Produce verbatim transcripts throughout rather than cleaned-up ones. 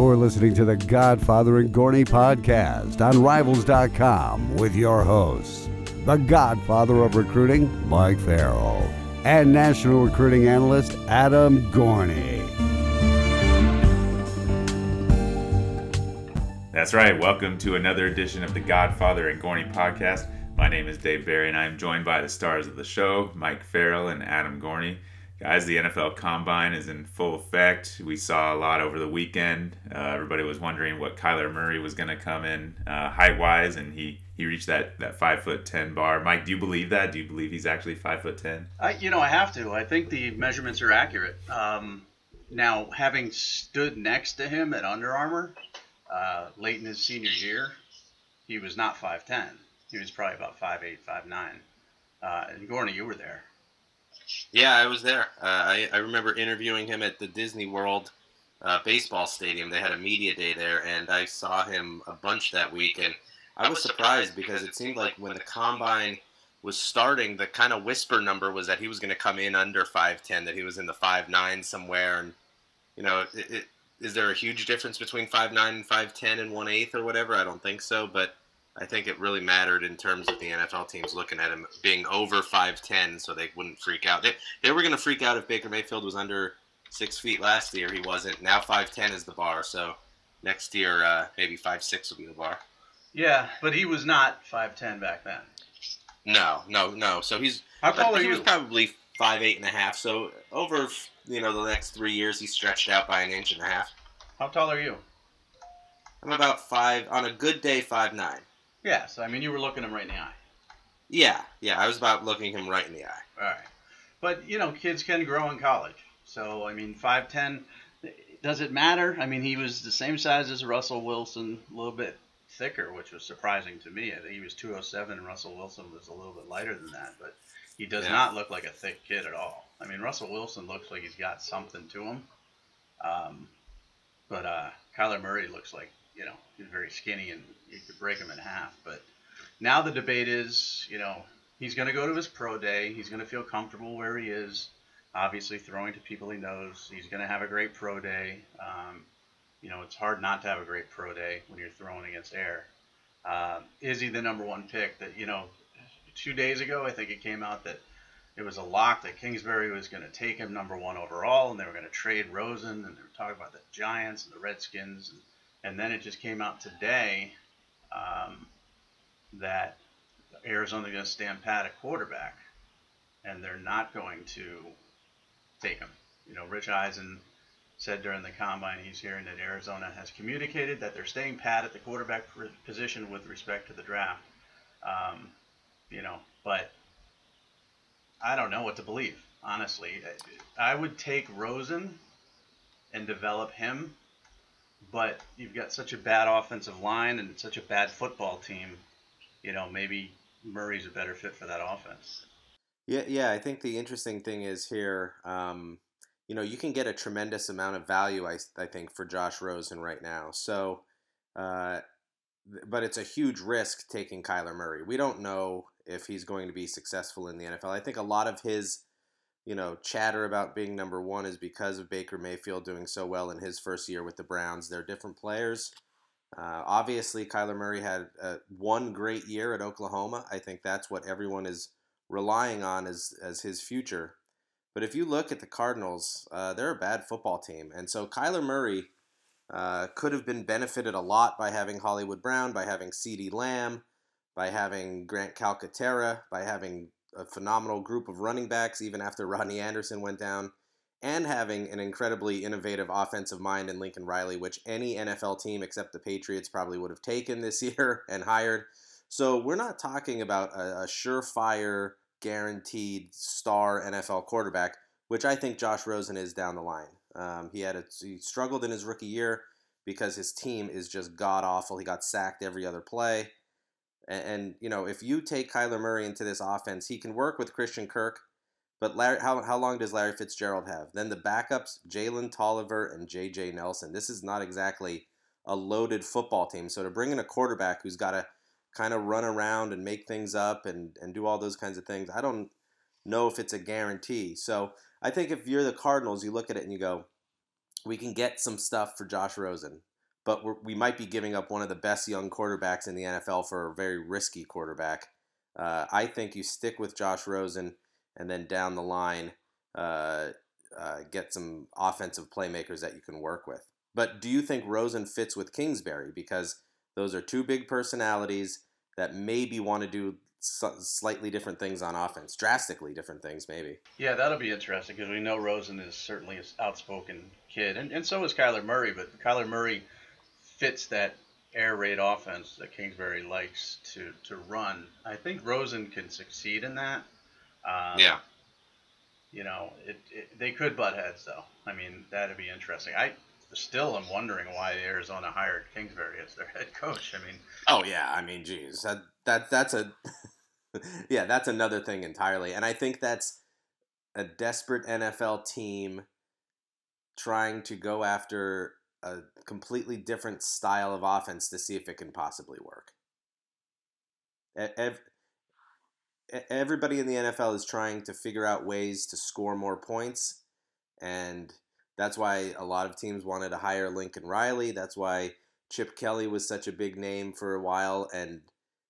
You're listening to the Godfather and Gorney podcast on Rivals dot com with your hosts, the Godfather of Recruiting, Mike Farrell, and National Recruiting Analyst, Adam Gorney. That's right. Welcome to another edition of the Godfather and Gorney podcast. My name is Dave Barry, and I'm joined by the stars of the show, Mike Farrell and Adam Gorney. Guys, the N F L Combine is in full effect. We saw a lot over the weekend. Uh, everybody was wondering what Kyler Murray was going to come in uh, height-wise, and he, he reached that, that five foot ten bar. Mike, do you believe that? Do you believe he's actually five foot ten? I, you know, I have to. I think the measurements are accurate. Um, now, having stood next to him at Under Armour uh, late in his senior year, he was not five ten. He was probably about five eight, five nine. Uh, and Gorney, you were there. Yeah, I was there. Uh, I, I remember interviewing him at the Disney World uh, baseball stadium. They had a media day there, and I saw him a bunch that week. And I was surprised because it seemed like when the combine was starting, the kind of whisper number was that he was going to come in under five ten, that he was in the five nine somewhere. And, you know, it, it, is there a huge difference between five nine and five ten and one eighth or whatever? I don't think so, but I think it really mattered in terms of the N F L teams looking at him being over five ten so they wouldn't freak out. They, they were going to freak out if Baker Mayfield was under six feet last year. He wasn't. Now five ten is the bar, so next year uh, maybe five six will be the bar. Yeah, but he was not five ten back then. No, no, no. So he's How tall are you? He was probably five eight and a half, so over you know the next three years he stretched out by an inch and a half. How tall are you? I'm about five, on a good day, five nine. Yeah, so, I mean, you were looking him right in the eye. Yeah, yeah, I was about looking him right in the eye. All right. But, you know, kids can grow in college. So, I mean, five ten, does it matter? I mean, he was the same size as Russell Wilson, a little bit thicker, which was surprising to me. I think he was two oh seven, and Russell Wilson was a little bit lighter than that. But he does yeah. not look like a thick kid at all. I mean, Russell Wilson looks like he's got something to him. Um, but uh, Kyler Murray looks like, you know, he's very skinny and you could break him in half. But now the debate is, you know, he's going to go to his pro day. He's going to feel comfortable where he is, obviously throwing to people he knows. He's going to have a great pro day. Um, you know, it's hard not to have a great pro day when you're throwing against air. Uh, is he the number one pick? That, you know, two days ago, I think it came out that it was a lock that Kingsbury was going to take him number one overall, and they were going to trade Rosen, and they were talking about the Giants and the Redskins and And then it just came out today um, that Arizona's going to stand pat at quarterback, and they're not going to take him. You know, Rich Eisen said during the combine, he's hearing that Arizona has communicated that they're staying pat at the quarterback position with respect to the draft. Um, you know, but I don't know what to believe, honestly. I would take Rosen and develop him. But you've got such a bad offensive line and such a bad football team, you know, maybe Murray's a better fit for that offense. Yeah, yeah. I think the interesting thing is here, um, you know, you can get a tremendous amount of value, I, I think, for Josh Rosen right now. So, uh, but it's a huge risk taking Kyler Murray. We don't know if he's going to be successful in the N F L. I think a lot of his you know, chatter about being number one is because of Baker Mayfield doing so well in his first year with the Browns. They're different players. Uh, obviously, Kyler Murray had uh, one great year at Oklahoma. I think that's what everyone is relying on as, as his future. But if you look at the Cardinals, uh, they're a bad football team. And so Kyler Murray uh, could have been benefited a lot by having Hollywood Brown, by having CeeDee Lamb, by having Grant Calcaterra, by having a phenomenal group of running backs, even after Rodney Anderson went down, and having an incredibly innovative offensive mind in Lincoln Riley, which any N F L team except the Patriots probably would have taken this year and hired. So we're not talking about a, a surefire, guaranteed star N F L quarterback, which I think Josh Rosen is down the line. Um, he had a, he struggled in his rookie year because his team is just god-awful. He got sacked every other play. And, you know, if you take Kyler Murray into this offense, he can work with Christian Kirk, but Larry, how how long does Larry Fitzgerald have? Then the backups, Jalen Tolliver and J J Nelson. This is not exactly a loaded football team. So to bring in a quarterback who's got to kind of run around and make things up and, and do all those kinds of things, I don't know if it's a guarantee. So I think if you're the Cardinals, you look at it and you go, we can get some stuff for Josh Rosen. but we're, we might be giving up one of the best young quarterbacks in the N F L for a very risky quarterback. Uh, I think you stick with Josh Rosen, and then down the line, uh, uh, get some offensive playmakers that you can work with. But do you think Rosen fits with Kingsbury? Because those are two big personalities that maybe want to do slightly different things on offense, drastically different things maybe. Yeah, that'll be interesting because we know Rosen is certainly an outspoken kid, and, and so is Kyler Murray, but Kyler Murray fits that air raid offense that Kingsbury likes to, to run. I think Rosen can succeed in that. Um, yeah. You know, it, it, they could butt heads, though. I mean, that'd be interesting. I still am wondering why Arizona hired Kingsbury as their head coach. I mean... Oh, yeah. I mean, geez. That, that, that's a... yeah, that's another thing entirely. And I think that's a desperate N F L team trying to go after a completely different style of offense to see if it can possibly work. Every, everybody in the N F L is trying to figure out ways to score more points, and that's why a lot of teams wanted to hire Lincoln Riley. That's why Chip Kelly was such a big name for a while, and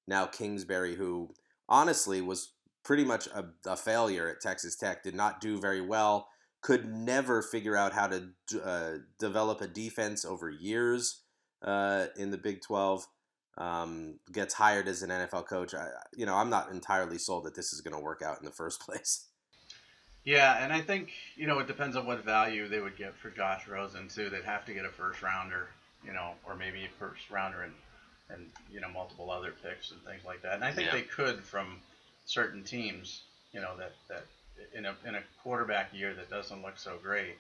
now Kingsbury, who honestly was pretty much a, a failure at Texas Tech, did not do very well, could never figure out how to uh, develop a defense over years uh, in the Big twelve, um, gets hired as an N F L coach. I, you know, I'm not entirely sold that this is going to work out in the first place. Yeah, and I think, you know, it depends on what value they would get for Josh Rosen, too. They'd have to get a first-rounder, you know, or maybe a first-rounder and, and you know, multiple other picks and things like that. And I think yeah. they could from certain teams, you know, that, that – in a in a quarterback year that doesn't look so great,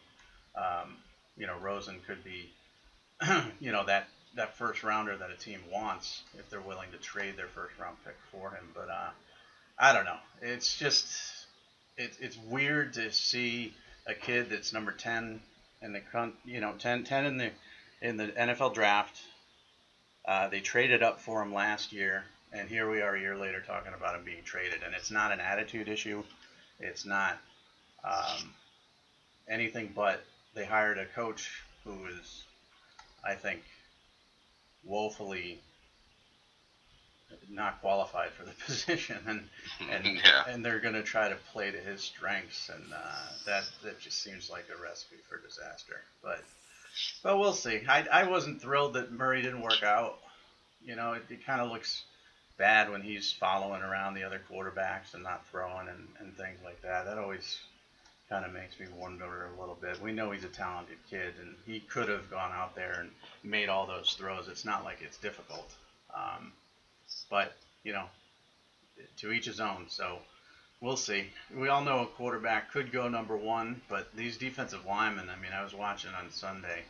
um, you know, Rosen could be, you know, that, that first rounder that a team wants if they're willing to trade their first round pick for him. But uh, I don't know. It's just it, it's weird to see a kid that's number ten in the you know ten, ten in the in the N F L draft. Uh, they traded up for him last year, and here we are a year later talking about him being traded. And it's not an attitude issue. It's not um, anything but they hired a coach who is, I think, woefully not qualified for the position, and and, yeah. and they're going to try to play to his strengths, and uh, that that just seems like a recipe for disaster. But but we'll see. I I wasn't thrilled that Murray didn't work out. You know, it, it kind of looks bad when he's following around the other quarterbacks and not throwing and, and things like that. That always kind of makes me wonder a little bit. We know he's a talented kid, and he could have gone out there and made all those throws. It's not like it's difficult. Um, but, you know, to each his own. So we'll see. We all know a quarterback could go number one, but these defensive linemen, I mean, I was watching on Sunday.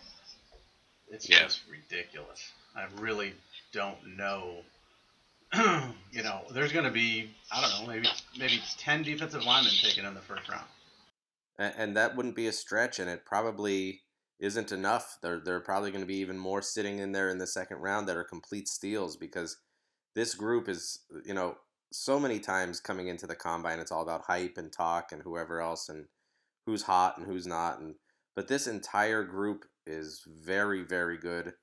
It's yeah. just ridiculous. I really don't know. You know, there's going to be, I don't know, maybe maybe ten defensive linemen taken in the first round. And, and that wouldn't be a stretch, and it probably isn't enough. There, there are probably going to be even more sitting in there in the second round that are complete steals, because this group is, you know, so many times coming into the combine, it's all about hype and talk and whoever else and who's hot and who's not. And but this entire group is very, very good,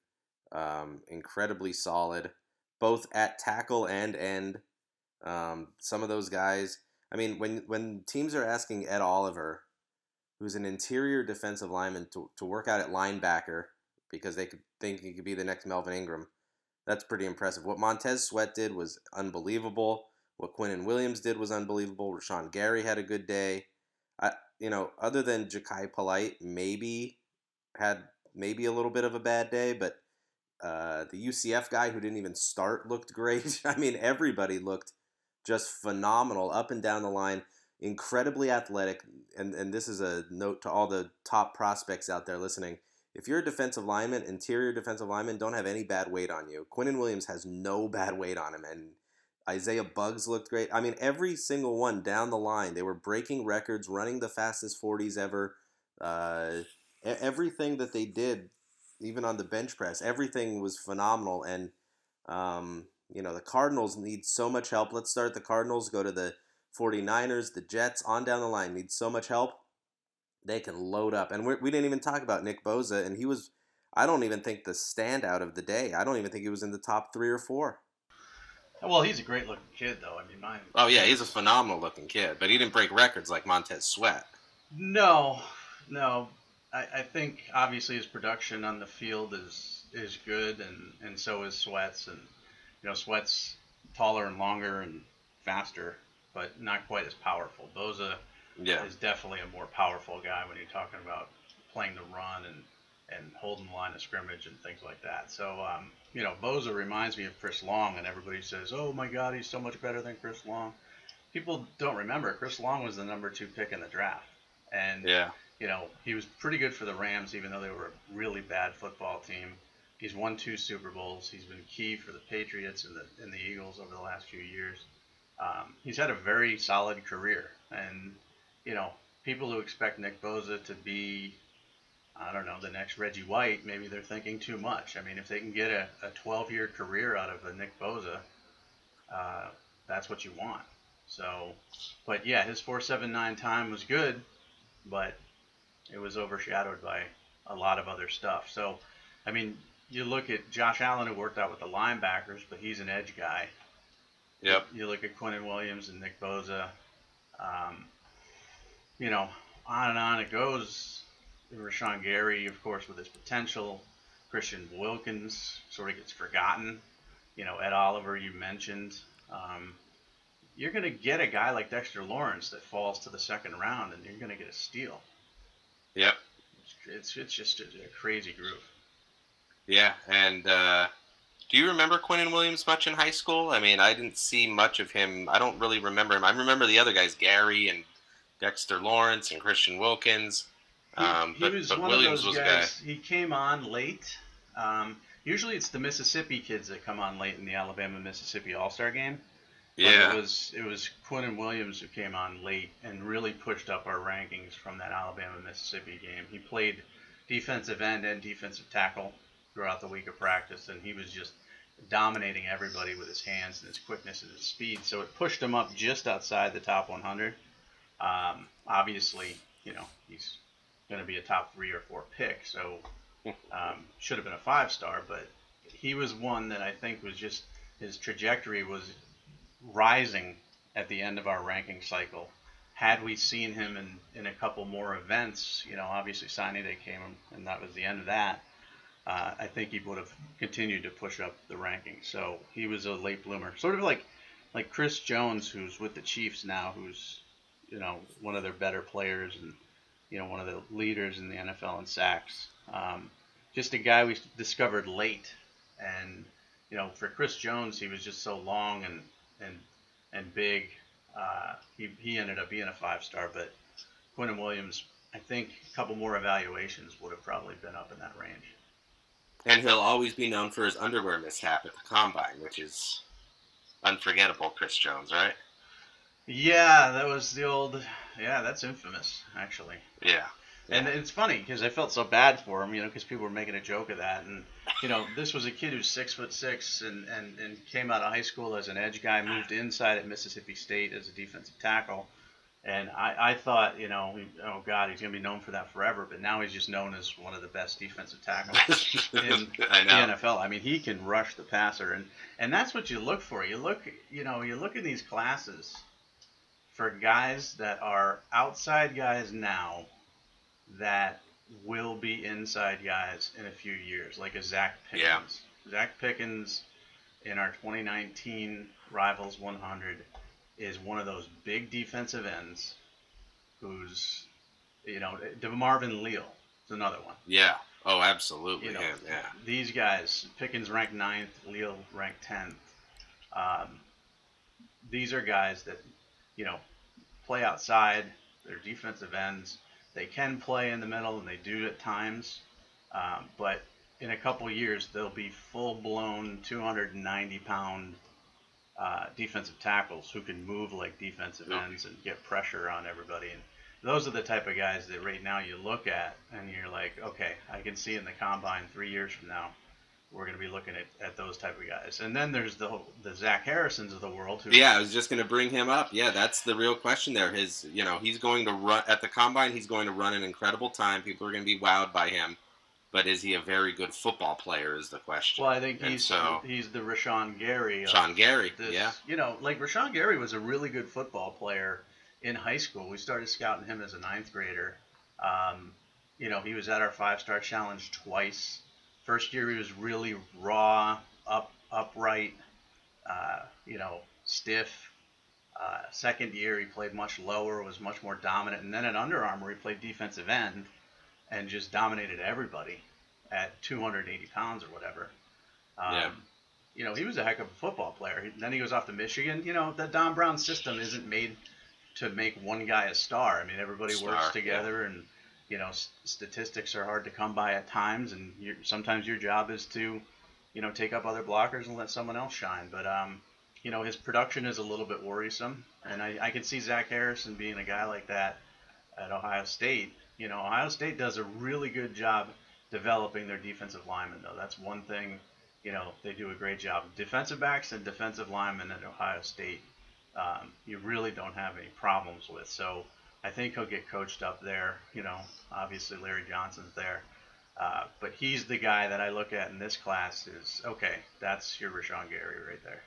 um, incredibly solid, both at tackle and end. Um, some of those guys, I mean, when when teams are asking Ed Oliver, who's an interior defensive lineman, to, to work out at linebacker because they could think he could be the next Melvin Ingram, that's pretty impressive. What Montez Sweat did was unbelievable. What Quinnen Williams did was unbelievable. Rashan Gary had a good day. I, you know, other than Ja'Kai Polite, maybe had maybe a little bit of a bad day, but Uh, the U C F guy who didn't even start looked great. I mean, everybody looked just phenomenal up and down the line, incredibly athletic. And, and this is a note to all the top prospects out there listening. If you're a defensive lineman, interior defensive lineman, don't have any bad weight on you. Quinnen Williams has no bad weight on him. And Isaiah Bugs looked great. I mean, every single one down the line, they were breaking records, running the fastest forties ever. Uh, everything that they did, even on the bench press, everything was phenomenal. And, um, you know, the Cardinals need so much help. Let's start the Cardinals, go to the forty-niners, the Jets, on down the line, need so much help. They can load up. And we're, we didn't even talk about Nick Bosa, and he was, I don't even think the standout of the day. I don't even think he was in the top three or four. Well, he's a great-looking kid, though. I mean, mine. Oh, yeah, he's a phenomenal-looking kid, but he didn't break records like Montez Sweat. No, no. I, I think, obviously, his production on the field is is good, and, and so is Sweat's. And, you know, Sweat's taller and longer and faster, but not quite as powerful. Bosa yeah. is definitely a more powerful guy when you're talking about playing the run and, and holding the line of scrimmage and things like that. So, um, you know, Bosa reminds me of Chris Long, and everybody says, oh, my God, he's so much better than Chris Long. People don't remember, Chris Long was the number two pick in the draft. And, yeah. you know, he was pretty good for the Rams, even though they were a really bad football team. He's won two Super Bowls. He's been key for the Patriots and the, and the Eagles over the last few years. Um, he's had a very solid career. And, you know, people who expect Nick Bosa to be, I don't know, the next Reggie White, maybe they're thinking too much. I mean, if they can get a, a twelve-year career out of a Nick Bosa, uh, that's what you want. So, but, yeah, his four seventy-nine time was good, but it was overshadowed by a lot of other stuff. So, I mean, you look at Josh Allen, who worked out with the linebackers, but he's an edge guy. Yep. You look at Quinnen Williams and Nick Bosa. Um, you know, on and on it goes. Rashan Gary, of course, with his potential. Christian Wilkins sort of gets forgotten. You know, Ed Oliver, you mentioned. Um, you're going to get a guy like Dexter Lawrence that falls to the second round, and you're going to get a steal. Yep. It's it's, it's just a, a crazy groove. Yeah, and uh, do you remember Quinnen Williams much in high school? I mean, I didn't see much of him. I don't really remember him. I remember the other guys, Gary and Dexter Lawrence and Christian Wilkins. Um, he, he but, was but one Williams of those guys. Guy. He came on late. Um, usually it's the Mississippi kids that come on late in the Alabama-Mississippi All-Star Game. Yeah. But it was it was Quinnen Williams who came on late and really pushed up our rankings from that Alabama-Mississippi game. He played defensive end and defensive tackle throughout the week of practice, and he was just dominating everybody with his hands and his quickness and his speed. So it pushed him up just outside the top one hundred. Um, obviously, you know, he's going to be a top three or four pick, so um, should have been a five-star, but he was one that I think was just, his trajectory was rising at the end of our ranking cycle. Had we seen him in, in a couple more events, you know, obviously signing day came and that was the end of that, uh, I think he would have continued to push up the rankings. So he was a late bloomer, sort of like, like Chris Jones, who's with the Chiefs now, who's, you know, one of their better players and, you know, one of the leaders in the N F L in sacks. Um, just a guy we discovered late. And, you know, for Chris Jones, he was just so long and and and big. Uh, he, he ended up being a five-star. But Quinnen Williams, I think a couple more evaluations would have probably been up in that range. And he'll always be known for his underwear mishap at the Combine, which is unforgettable, Chris Jones, right? Yeah, that was the old... Yeah, that's infamous, actually. Yeah. yeah. And it's funny, because I felt so bad for him, you know, because people were making a joke of that. And, you know, this was a kid who's six foot six and, and, and came out of high school as an edge guy, moved inside at Mississippi State as a defensive tackle. And I, I thought, you know, oh, God, he's going to be known for that forever. But now he's just known as one of the best defensive tackles in the N F L. I mean, he can rush the passer. And, and that's what you look for. You look, you know, you look in these classes for guys that are outside guys now that will be inside guys in a few years, like a Zach Pickens. Yeah. Zach Pickens in our twenty nineteen Rivals one hundred is one of those big defensive ends who's, you know, DeMarvin Leal is another one. Yeah. Oh, absolutely. You know, yeah, yeah. These guys, Pickens ranked ninth, Leal ranked tenth. Um, these are guys that, you know, play outside, they're defensive ends. They can play in the middle, and they do at times. Um, but in a couple years, they'll be full-blown two hundred ninety pound uh, defensive tackles who can move like defensive ends and get pressure on everybody. And those are the type of guys that right now you look at, and you're like, okay, I can see in the Combine three years from now, we're going to be looking at, at those type of guys. And then there's the the Zach Harrisons of the world. Who, yeah, I was just going to bring him up. Yeah, that's the real question there. His, you know, he's going to run at the Combine. He's going to run an incredible time. People are going to be wowed by him. but is he a very good football player is the question. Well, I think he's so, he's the Rashan Gary. Rashan Gary, this, yeah. You know, like Rashan Gary was a really good football player in high school. We started scouting him as a ninth grader. Um, you know, he was at our five-star challenge twice. First year, he was really raw, up upright, uh, you know, stiff. Uh, second year, he played much lower, was much more dominant. And then at Under Armour, he played defensive end and just dominated everybody at two hundred eighty pounds or whatever. Um, yeah. You know, he was a heck of a football player. Then he goes off to Michigan. You know, the Don Brown system isn't made to make one guy a star. I mean, everybody star, works together, yeah. and, you know, s- statistics are hard to come by at times. And you're, sometimes your job is to, you know, take up other blockers and let someone else shine. But, um, you know, his production is a little bit worrisome. And I, I can see Zach Harrison being a guy like that at Ohio State. You know, Ohio State does a really good job developing their defensive linemen, though. That's one thing, you know, they do a great job. Defensive backs and defensive linemen at Ohio State, um, you really don't have any problems with. So I think he'll get coached up there. You know, obviously Larry Johnson's there. Uh, but he's the guy that I look at in this class is, okay, that's your Rashan Gary right there.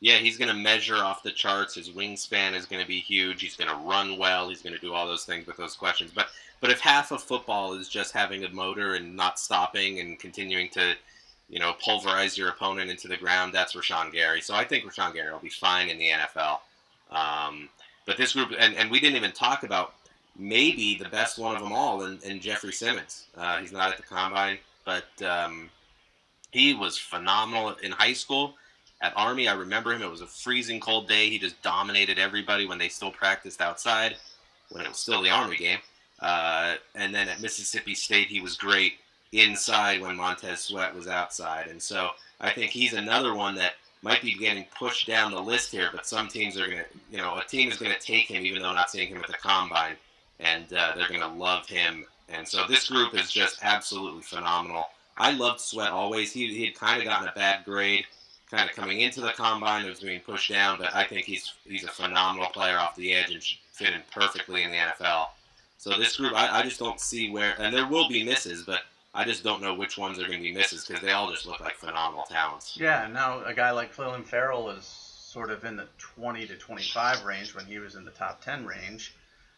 Yeah, he's going to measure off the charts. His wingspan is going to be huge. He's going to run well. He's going to do all those things with those questions. But but if half of football is just having a motor and not stopping and continuing to, you know, pulverize your opponent into the ground, that's Rashan Gary. So I think Rashan Gary will be fine in the N F L. Um, but this group, and, and we didn't even talk about maybe the best one of them all in, in Jeffrey Simmons. Uh, he's not at the Combine, but um, he was phenomenal in high school. At Army, I remember him. It was a freezing cold day. He just dominated everybody when they still practiced outside, when it was still the Army game. Uh, and then at Mississippi State, he was great inside when Montez Sweat was outside. And so I think he's another one that might be getting pushed down the list here, but some teams are going to, you know, a team is going to take him, even though not seeing him at the Combine, and uh, they're going to love him. And so this group is just absolutely phenomenal. I loved Sweat always. He, he had kind of gotten a bad grade. Kind of coming into the Combine, it was being pushed down, but I think he's he's a phenomenal player off the edge and should fit in perfectly in the N F L. So this group, I, I just don't see where, and there will be misses, but I just don't know which ones are going to be misses because they all just look like phenomenal talents. Yeah, now a guy like Clelin Farrell is sort of in the twenty to twenty-five range when he was in the top ten range.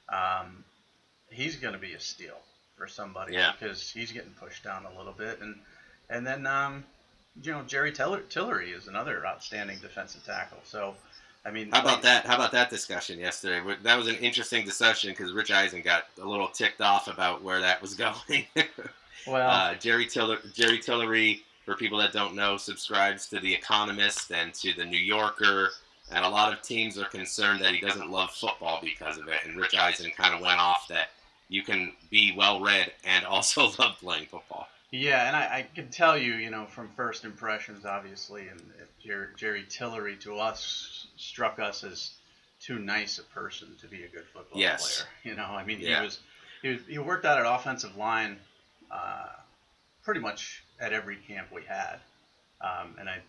Um, he's going to be a steal for somebody yeah. because he's getting pushed down a little bit. And, and then... Um, You know, Jerry Tillery is another outstanding defensive tackle. So, I mean, how about that? How about that discussion yesterday? That was an interesting discussion because Rich Eisen got a little ticked off about where that was going. Well, uh, Jerry Tiller, Jerry Tillery, for people that don't know, subscribes to The Economist and to The New Yorker, and a lot of teams are concerned that he doesn't love football because of it. And Rich Eisen kind of went off that you can be well read and also love playing football. Yeah, and I, I can tell you, you know, from first impressions, obviously, and Jerry, Jerry Tillery to us struck us as too nice a person to be a good football yes. player. You know, I mean, yeah. he, was, he was he worked out at offensive line uh, pretty much at every camp we had, um, and I'm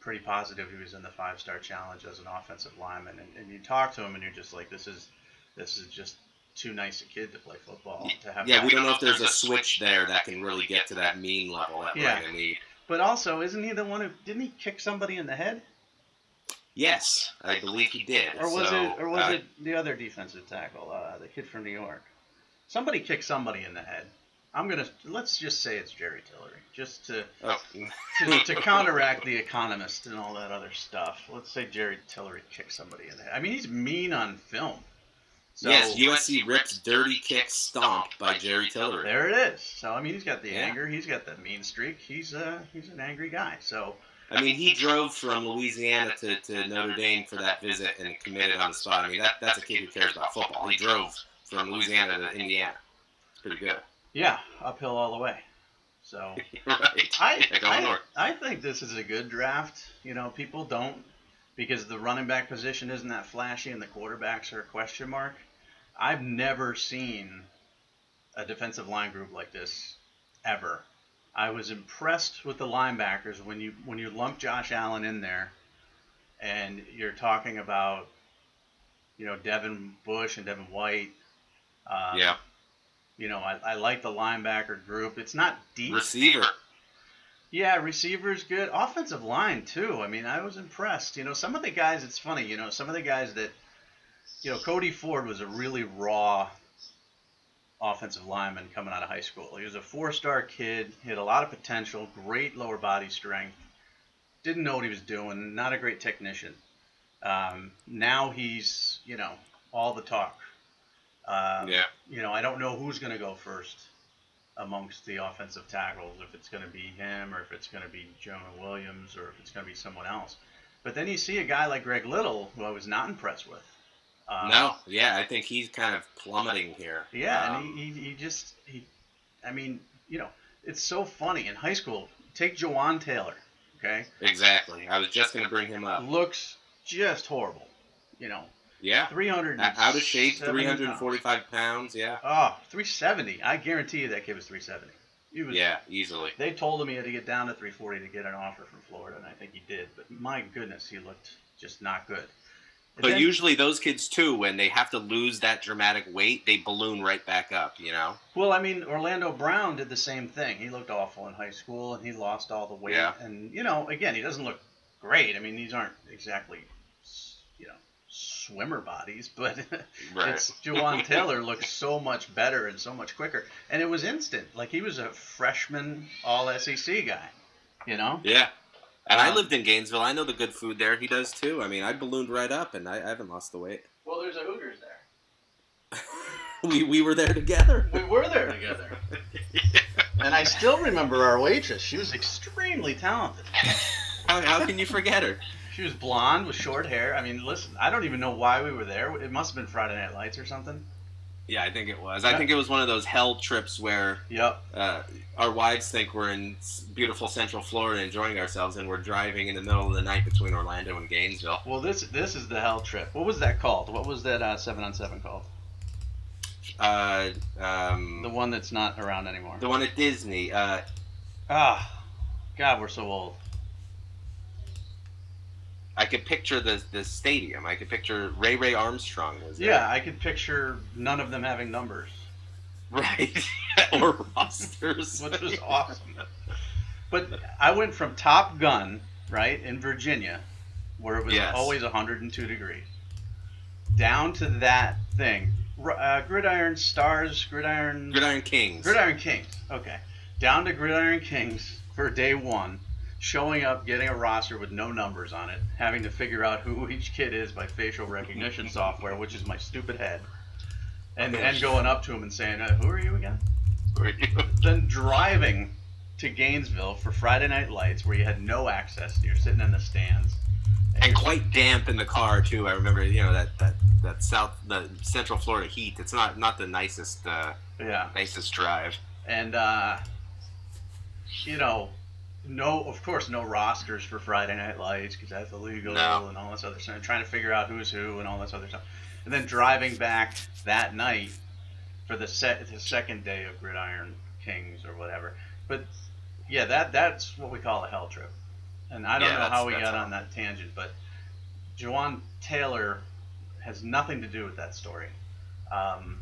pretty positive he was in the five-star challenge as an offensive lineman. And, and you talk to him, and you're just like, this is this is just. too nice a kid to play football. To have yeah, we don't know if there's a switch there that can really get to that mean level that yeah. we're going to need. But also, isn't he the one who didn't he kick somebody in the head? Yes, I believe he did. Or was so, it? Or was uh, it the other defensive tackle, uh, the kid from New York? Somebody kicked somebody in the head. I'm gonna let's just say it's Jerry Tillery, just to oh. to, to counteract The Economist and all that other stuff. Let's say Jerry Tillery kicked somebody in the head. I mean, he's mean on film. So, yes, U S C rips dirty kick stomp by Jerry Tillery. There it is. So I mean, he's got the yeah. anger, he's got the mean streak. He's uh he's an angry guy. So I mean, he drove from Louisiana to, to Notre Dame for that visit and committed on the spot. I mean, that that's a kid who cares about football. He drove from Louisiana to Indiana. It's pretty good. Yeah, uphill all the way. So right. I yeah, I, I think this is a good draft. You know, people don't. Because the running back position isn't that flashy and the quarterbacks are a question mark. I've never seen a defensive line group like this ever. I was impressed with the linebackers when you when you lump Josh Allen in there and you're talking about, you know, Devin Bush and Devin White. Um, yeah. You know, I, I like the linebacker group. It's not deep. Receiver. Yeah, receiver's good. Offensive line, too. I mean, I was impressed. You know, some of the guys, it's funny, you know, some of the guys that, you know, Cody Ford was a really raw offensive lineman coming out of high school. He was a four-star kid, he had a lot of potential, great lower body strength, didn't know what he was doing, not a great technician. Um, now he's, you know, all the talk. Um, yeah. You know, I don't know who's going to go first amongst the offensive tackles, if it's going to be him or if it's going to be Jonah Williams or if it's going to be someone else. But then you see a guy like Greg Little, who I was not impressed with. Um, no, yeah, I think he's kind of plummeting here. Yeah, um, and he, he, he just, he, I mean, you know, it's so funny. In high school, take Jawan Taylor, okay? Exactly. I was just going to bring him up. Looks just horrible, you know. Yeah, three hundred out of shape, three hundred forty-five pounds, yeah. Oh, three seventy. I guarantee you that kid was three seventy. He was, yeah, easily. They told him he had to get down to three forty to get an offer from Florida, and I think he did. But my goodness, he looked just not good. And but then, usually those kids, too, when they have to lose that dramatic weight, they balloon right back up, you know? Well, I mean, Orlando Brown did the same thing. He looked awful in high school, and he lost all the weight. Yeah. And, you know, again, he doesn't look great. I mean, these aren't exactly, you know, swimmer bodies, but right. It's Jawan Taylor looks so much better and so much quicker, and it was instant. Like, he was a freshman all S E C guy, you know? Yeah, and um, I lived in Gainesville. I know the good food there. He does, too. I mean, I ballooned right up, and I, I haven't lost the weight. Well, there's a Hooters there. we we were there together. We were there together. Yeah. And I still remember our waitress. She was extremely talented. how, how can you forget her? She was blonde with short hair. I mean, listen, I don't even know why we were there. It must have been Friday Night Lights or something. Yeah, I think it was. Yep. I think it was one of those hell trips where yep. uh, our wives think we're in beautiful Central Florida enjoying ourselves, and we're driving in the middle of the night between Orlando and Gainesville. Well, this this is the hell trip. What was that called? What was that uh, seven on seven called? Uh, um, the one that's not around anymore. The one at Disney. Uh, ah, God, we're so old. I could picture the the stadium. I could picture Ray Ray Armstrong. Was yeah, there. I could picture none of them having numbers. Right. Or rosters. Which was awesome. But I went from Top Gun, right, in Virginia, where it was yes. always one hundred two degrees, down to that thing. Uh, Gridiron Stars, Gridiron... Gridiron Kings. Gridiron Kings, okay. Down to Gridiron Kings for day one. Showing up, getting a roster with no numbers on it, having to figure out who each kid is by facial recognition software, which is my stupid head, and then going up to him and saying, uh, who are you again? Who are you? Then driving to Gainesville for Friday Night Lights, where you had no access, you're sitting in the stands. And, and quite damp in the car, too. I remember, you know, that, that, that south, the Central Florida heat. It's not, not the nicest, uh, yeah. nicest drive. And, uh, you know... No, of course, no rosters for Friday Night Lights because that's illegal no. and all this other stuff. I'm trying to figure out who's who and all this other stuff. And then driving back that night for the, set, the second day of Gridiron Kings or whatever. But, yeah, that that's what we call a hell trip. And I don't yeah, know how we got on that tangent, but Jawan Taylor has nothing to do with that story. Um,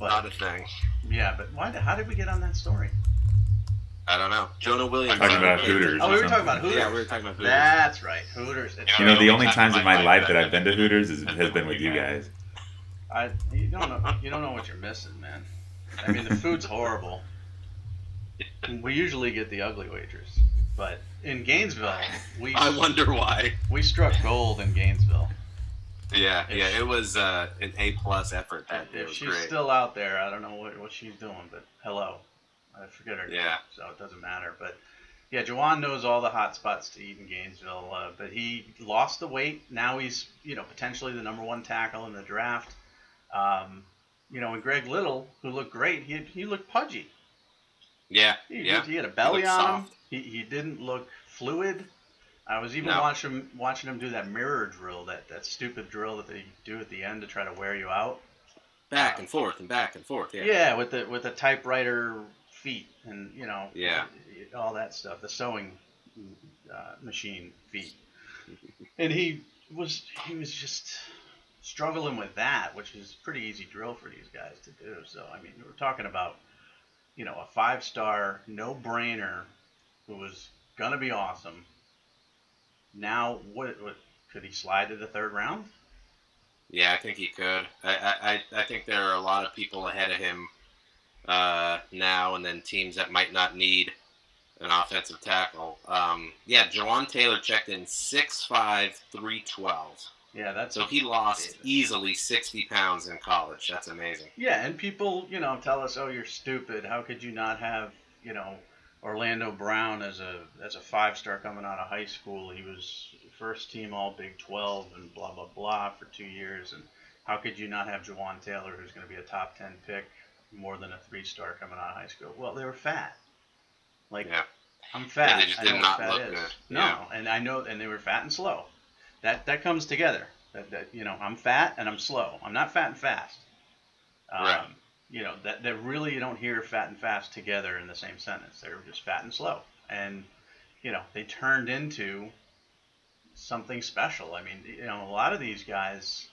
but, not a thing. Yeah, but why? How did we get on that story? I don't know. Jonah Williams. Talking about Hooters. Oh, we were talking about Hooters. Yeah, we were talking about Hooters. That's right, Hooters. It's you know, the only times in my life that I've been to Hooters is, has been with you guys. I you don't know you don't know what you're missing, man. I mean, the food's horrible. We usually get the ugly waitress, but in Gainesville, we I wonder why we struck gold in Gainesville. Yeah, if yeah, she, it was uh, an A plus effort that day. If it was she's great. Still out there, I don't know what what she's doing, but hello. I forget her name, yeah. so it doesn't matter. But, yeah, Jawan knows all the hot spots to eat in Gainesville. Uh, but he lost the weight. Now he's, you know, potentially the number one tackle in the draft. Um, you know, and Greg Little, who looked great, he he looked pudgy. Yeah, he, yeah. He had a belly on him. He, he didn't look fluid. I was even no. watching him, watching him do that mirror drill, that, that stupid drill that they do at the end to try to wear you out. Back and forth and back and forth, yeah. Yeah, with the, with the typewriter... feet and you know yeah all that stuff, the sewing uh, machine feet, and he was he was just struggling with that, which is a pretty easy drill for these guys to do. So, I mean, we're talking about, you know, a five-star, no-brainer who was going to be awesome. Now, what, what could he slide to the third round? Yeah, I think he could. I, I, I think there are a lot of people ahead of him uh, now, and then teams that might not need an offensive tackle. Um, yeah, Jawan Taylor checked in six five, three twelve. Yeah, that's so he lost easily sixty pounds in college. That's amazing. Yeah, and people, you know, tell us, "Oh, you're stupid. How could you not have, you know, Orlando Brown as a as a five-star coming out of high school? He was first team all Big twelve and blah blah blah for two years. And how could you not have Jawan Taylor, who's going to be a top ten pick, more than a three-star coming out of high school?" Well, they were fat. Like, yeah. I'm fat. Yeah, they just I did know not what fat look is. Good. No, yeah. and I know, and they were fat and slow. That that comes together. That, that you know, I'm fat and I'm slow. I'm not fat and fast. Um, right. You know, that, that really you don't hear fat and fast together in the same sentence. They're just fat and slow. And, you know, they turned into something special. I mean, you know, a lot of these guys,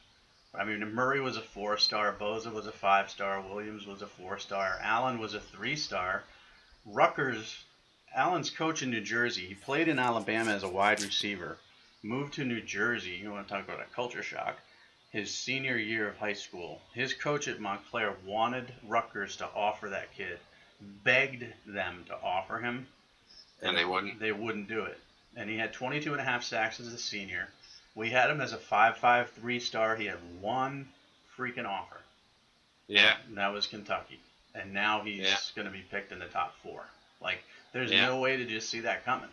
I mean, Murray was a four-star. Bosa was a five-star. Williams was a four-star. Allen was a three-star. Rutgers, Allen's coach in New Jersey. He played in Alabama as a wide receiver. Moved to New Jersey. You want to talk about a culture shock. His senior year of high school, his coach at Montclair wanted Rutgers to offer that kid, begged them to offer him. And, and they wouldn't? They wouldn't do it. And he had twenty-two and a half sacks as a senior. We had him as a five five, three-star. He had one freaking offer. Yeah. And that was Kentucky. And now he's yeah. going to be picked in the top four. Like, there's yeah. no way to just see that coming.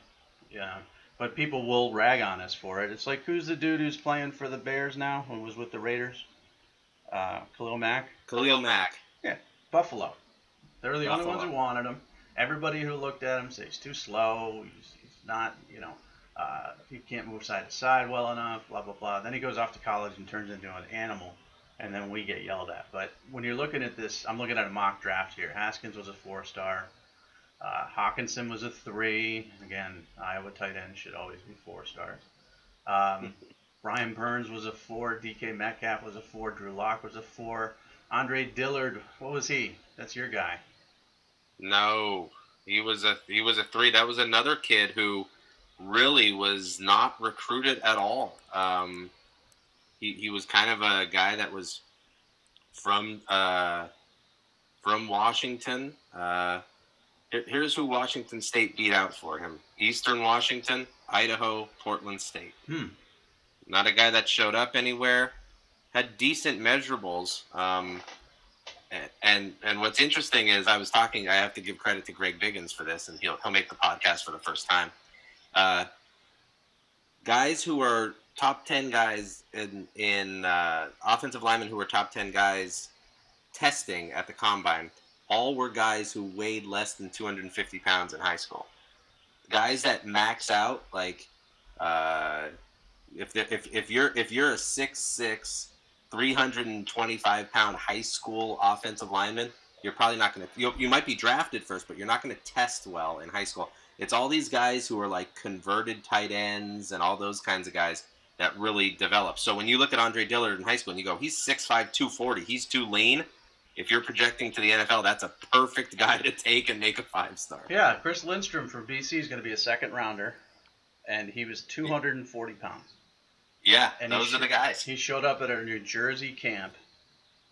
Yeah. But people will rag on us for it. It's like, who's the dude who's playing for the Bears now, who was with the Raiders? Uh, Khalil Mack? Khalil Mack. Yeah, Buffalo. They were the Buffalo. only ones who wanted him. Everybody who looked at him said he's too slow, he's, he's not, you know, uh, he can't move side to side well enough, blah, blah, blah. Then he goes off to college and turns into an animal, and then we get yelled at. But when you're looking at this, I'm looking at a mock draft here. Haskins was a four-star. Uh, Hawkinson was a three. Again, Iowa tight end should always be four stars. Um, Brian Burns was a four. D K Metcalf was a four. Drew Lock was a four. Andre Dillard, what was he? That's your guy. No, he was a he was a three. That was another kid who really was not recruited at all. Um, he he was kind of a guy that was from uh, from Washington. Uh, Here's who Washington State beat out for him. Eastern Washington, Idaho, Portland State. Hmm. Not a guy that showed up anywhere. Had decent measurables. Um, and, and and what's interesting is I was talking, I have to give credit to Greg Biggins for this, and he'll, he'll make the podcast for the first time. Uh, guys who are top ten guys in, in uh, offensive linemen who are top ten guys testing at the combine, all were guys who weighed less than two hundred fifty pounds in high school. Guys that max out, like, uh, if if if you're if you're a six six, three hundred twenty-five pound high school offensive lineman, you're probably not going to. You might be drafted first, but you're not going to test well in high school. It's all these guys who are like converted tight ends and all those kinds of guys that really develop. So when you look at Andre Dillard in high school and you go, he's six five, two forty, he's too lean. If you're projecting to the N F L, that's a perfect guy to take and make a five-star. Yeah, Chris Lindstrom from B C is going to be a second-rounder, and he was two hundred forty pounds. Yeah, and those are the guys. He showed up at a New Jersey camp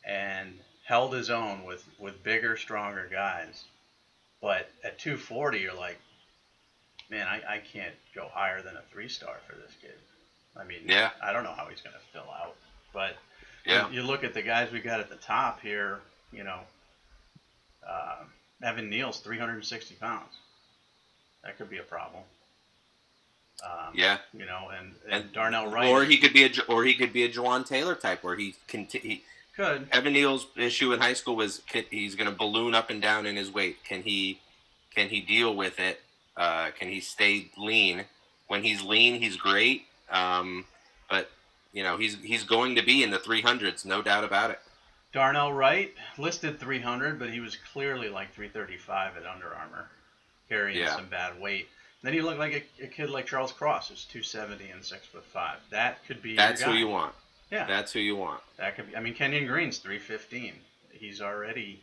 and held his own with, with bigger, stronger guys. But at two forty, you're like, man, I, I can't go higher than a three-star for this kid. I mean, yeah. I don't know how he's going to fill out, but yeah. you look at the guys we got at the top here. You know, uh, Evan Neal's three hundred sixty pounds. That could be a problem. Um, yeah. You know, and, and, and Darnell Wright, or he could be a or he could be a Jawan Taylor type, where he can t- he, could. Evan Neal's issue in high school was can, he's going to balloon up and down in his weight. Can he can he deal with it? Uh, can he stay lean? When he's lean, he's great. Um, but you know, he's he's going to be in the three hundreds, no doubt about it. Darnell Wright listed three hundred, but he was clearly like three thirty-five at Under Armour, carrying yeah. some bad weight. And then he looked like a, a kid like Charles Cross, who's two seventy and six foot five. That could be. That's your guy. Who you want. Yeah. That's who you want. That could be, I mean, Kenyon Green's three fifteen. He's already,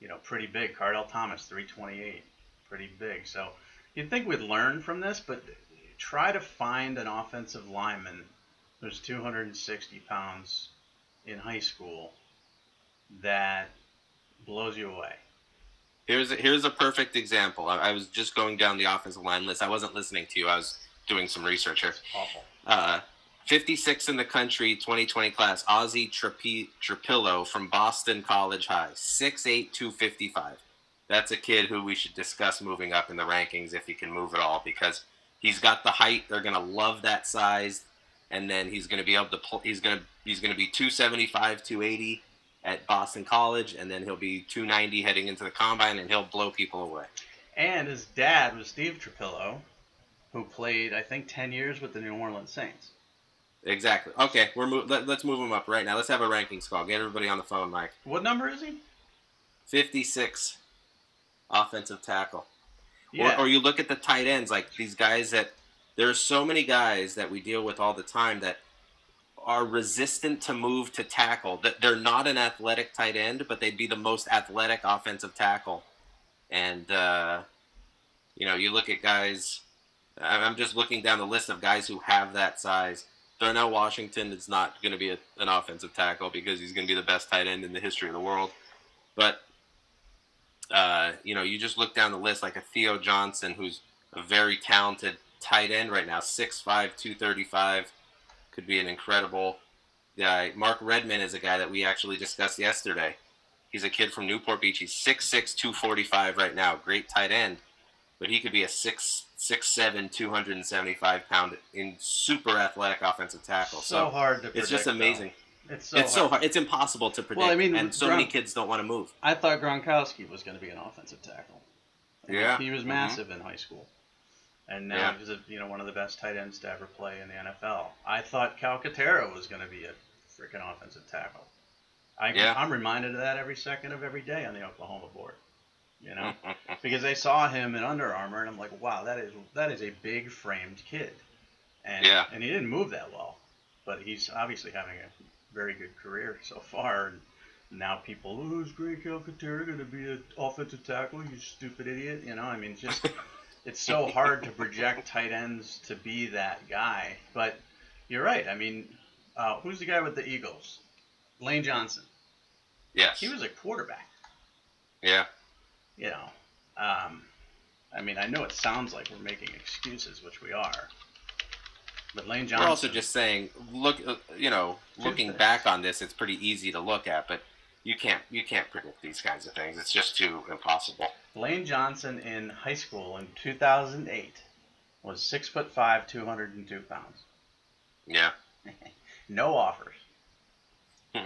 you know, pretty big. Cardell Thomas, three twenty-eight. Pretty big. So you'd think we'd learn from this, but try to find an offensive lineman who's two hundred sixty pounds in high school that blows you away. Here's a, here's a perfect example. I, I was just going down the offensive line list. I wasn't listening to you. I was doing some research here. That's awful. Uh, fifty-six in the country, twenty twenty class, Ozzie Trapillo from Boston College High, six eight, two fifty-five. That's a kid who we should discuss moving up in the rankings if he can move at all, because he's got the height. They're going to love that size. And then he's going to be able to pl- – he's going to he's going to be two seventy-five, two eighty at Boston College, and then he'll be two ninety heading into the combine, and he'll blow people away. And his dad was Steve Trapillo, who played, I think, ten years with the New Orleans Saints. Exactly. Okay, we're mo- let, let's move him up right now. Let's have a rankings call. Get everybody on the phone, Mike. What number is he? fifty-six, offensive tackle. Yeah. Or, or you look at the tight ends, like these guys that – there's so many guys that we deal with all the time that are resistant to move to tackle. That they're not an athletic tight end, but they'd be the most athletic offensive tackle. And, uh, you know, you look at guys, I'm just looking down the list of guys who have that size. Darnell Washington is not going to be a, an offensive tackle because he's going to be the best tight end in the history of the world. But, uh, you know, you just look down the list like a Theo Johnson, who's a very talented tight end right now, six five, two thirty-five, could be an incredible guy. Mark Redmond is a guy that we actually discussed yesterday. He's a kid from Newport Beach. He's six six, two forty-five right now. Great tight end, but he could be a six seven, two seventy-five pound in super athletic offensive tackle. So, so hard to predict. It's just amazing. Though. It's so it's hard. so hard. It's impossible to predict. Well, I mean, and so Gron- many kids don't want to move. I thought Gronkowski was going to be an offensive tackle. I yeah, he was massive mm-hmm. in high school. And now yeah. he's a, you know, one of the best tight ends to ever play in the N F L. I thought Calcaterra was going to be a freaking offensive tackle. I, yeah. I'm reminded of that every second of every day on the Oklahoma board, you know, because they saw him in Under Armour, and I'm like, wow, that is that is a big framed kid. And, yeah. and he didn't move that well, but he's obviously having a very good career so far. And now people, oh, is Greg Calcaterra going to be an offensive tackle, you stupid idiot? You know, I mean, just... It's so hard to project tight ends to be that guy. But you're right. I mean, uh, who's the guy with the Eagles? Lane Johnson. Yes. He was a quarterback. Yeah. You know, um, I mean, I know it sounds like we're making excuses, which we are. But Lane Johnson. We're also just saying, look, uh, you know, looking things. back on this, it's pretty easy to look at, but you can't you can't predict these kinds of things. It's just too impossible. Lane Johnson in high school in two thousand eight was six foot five, two hundred and two pounds. Yeah. No offers. He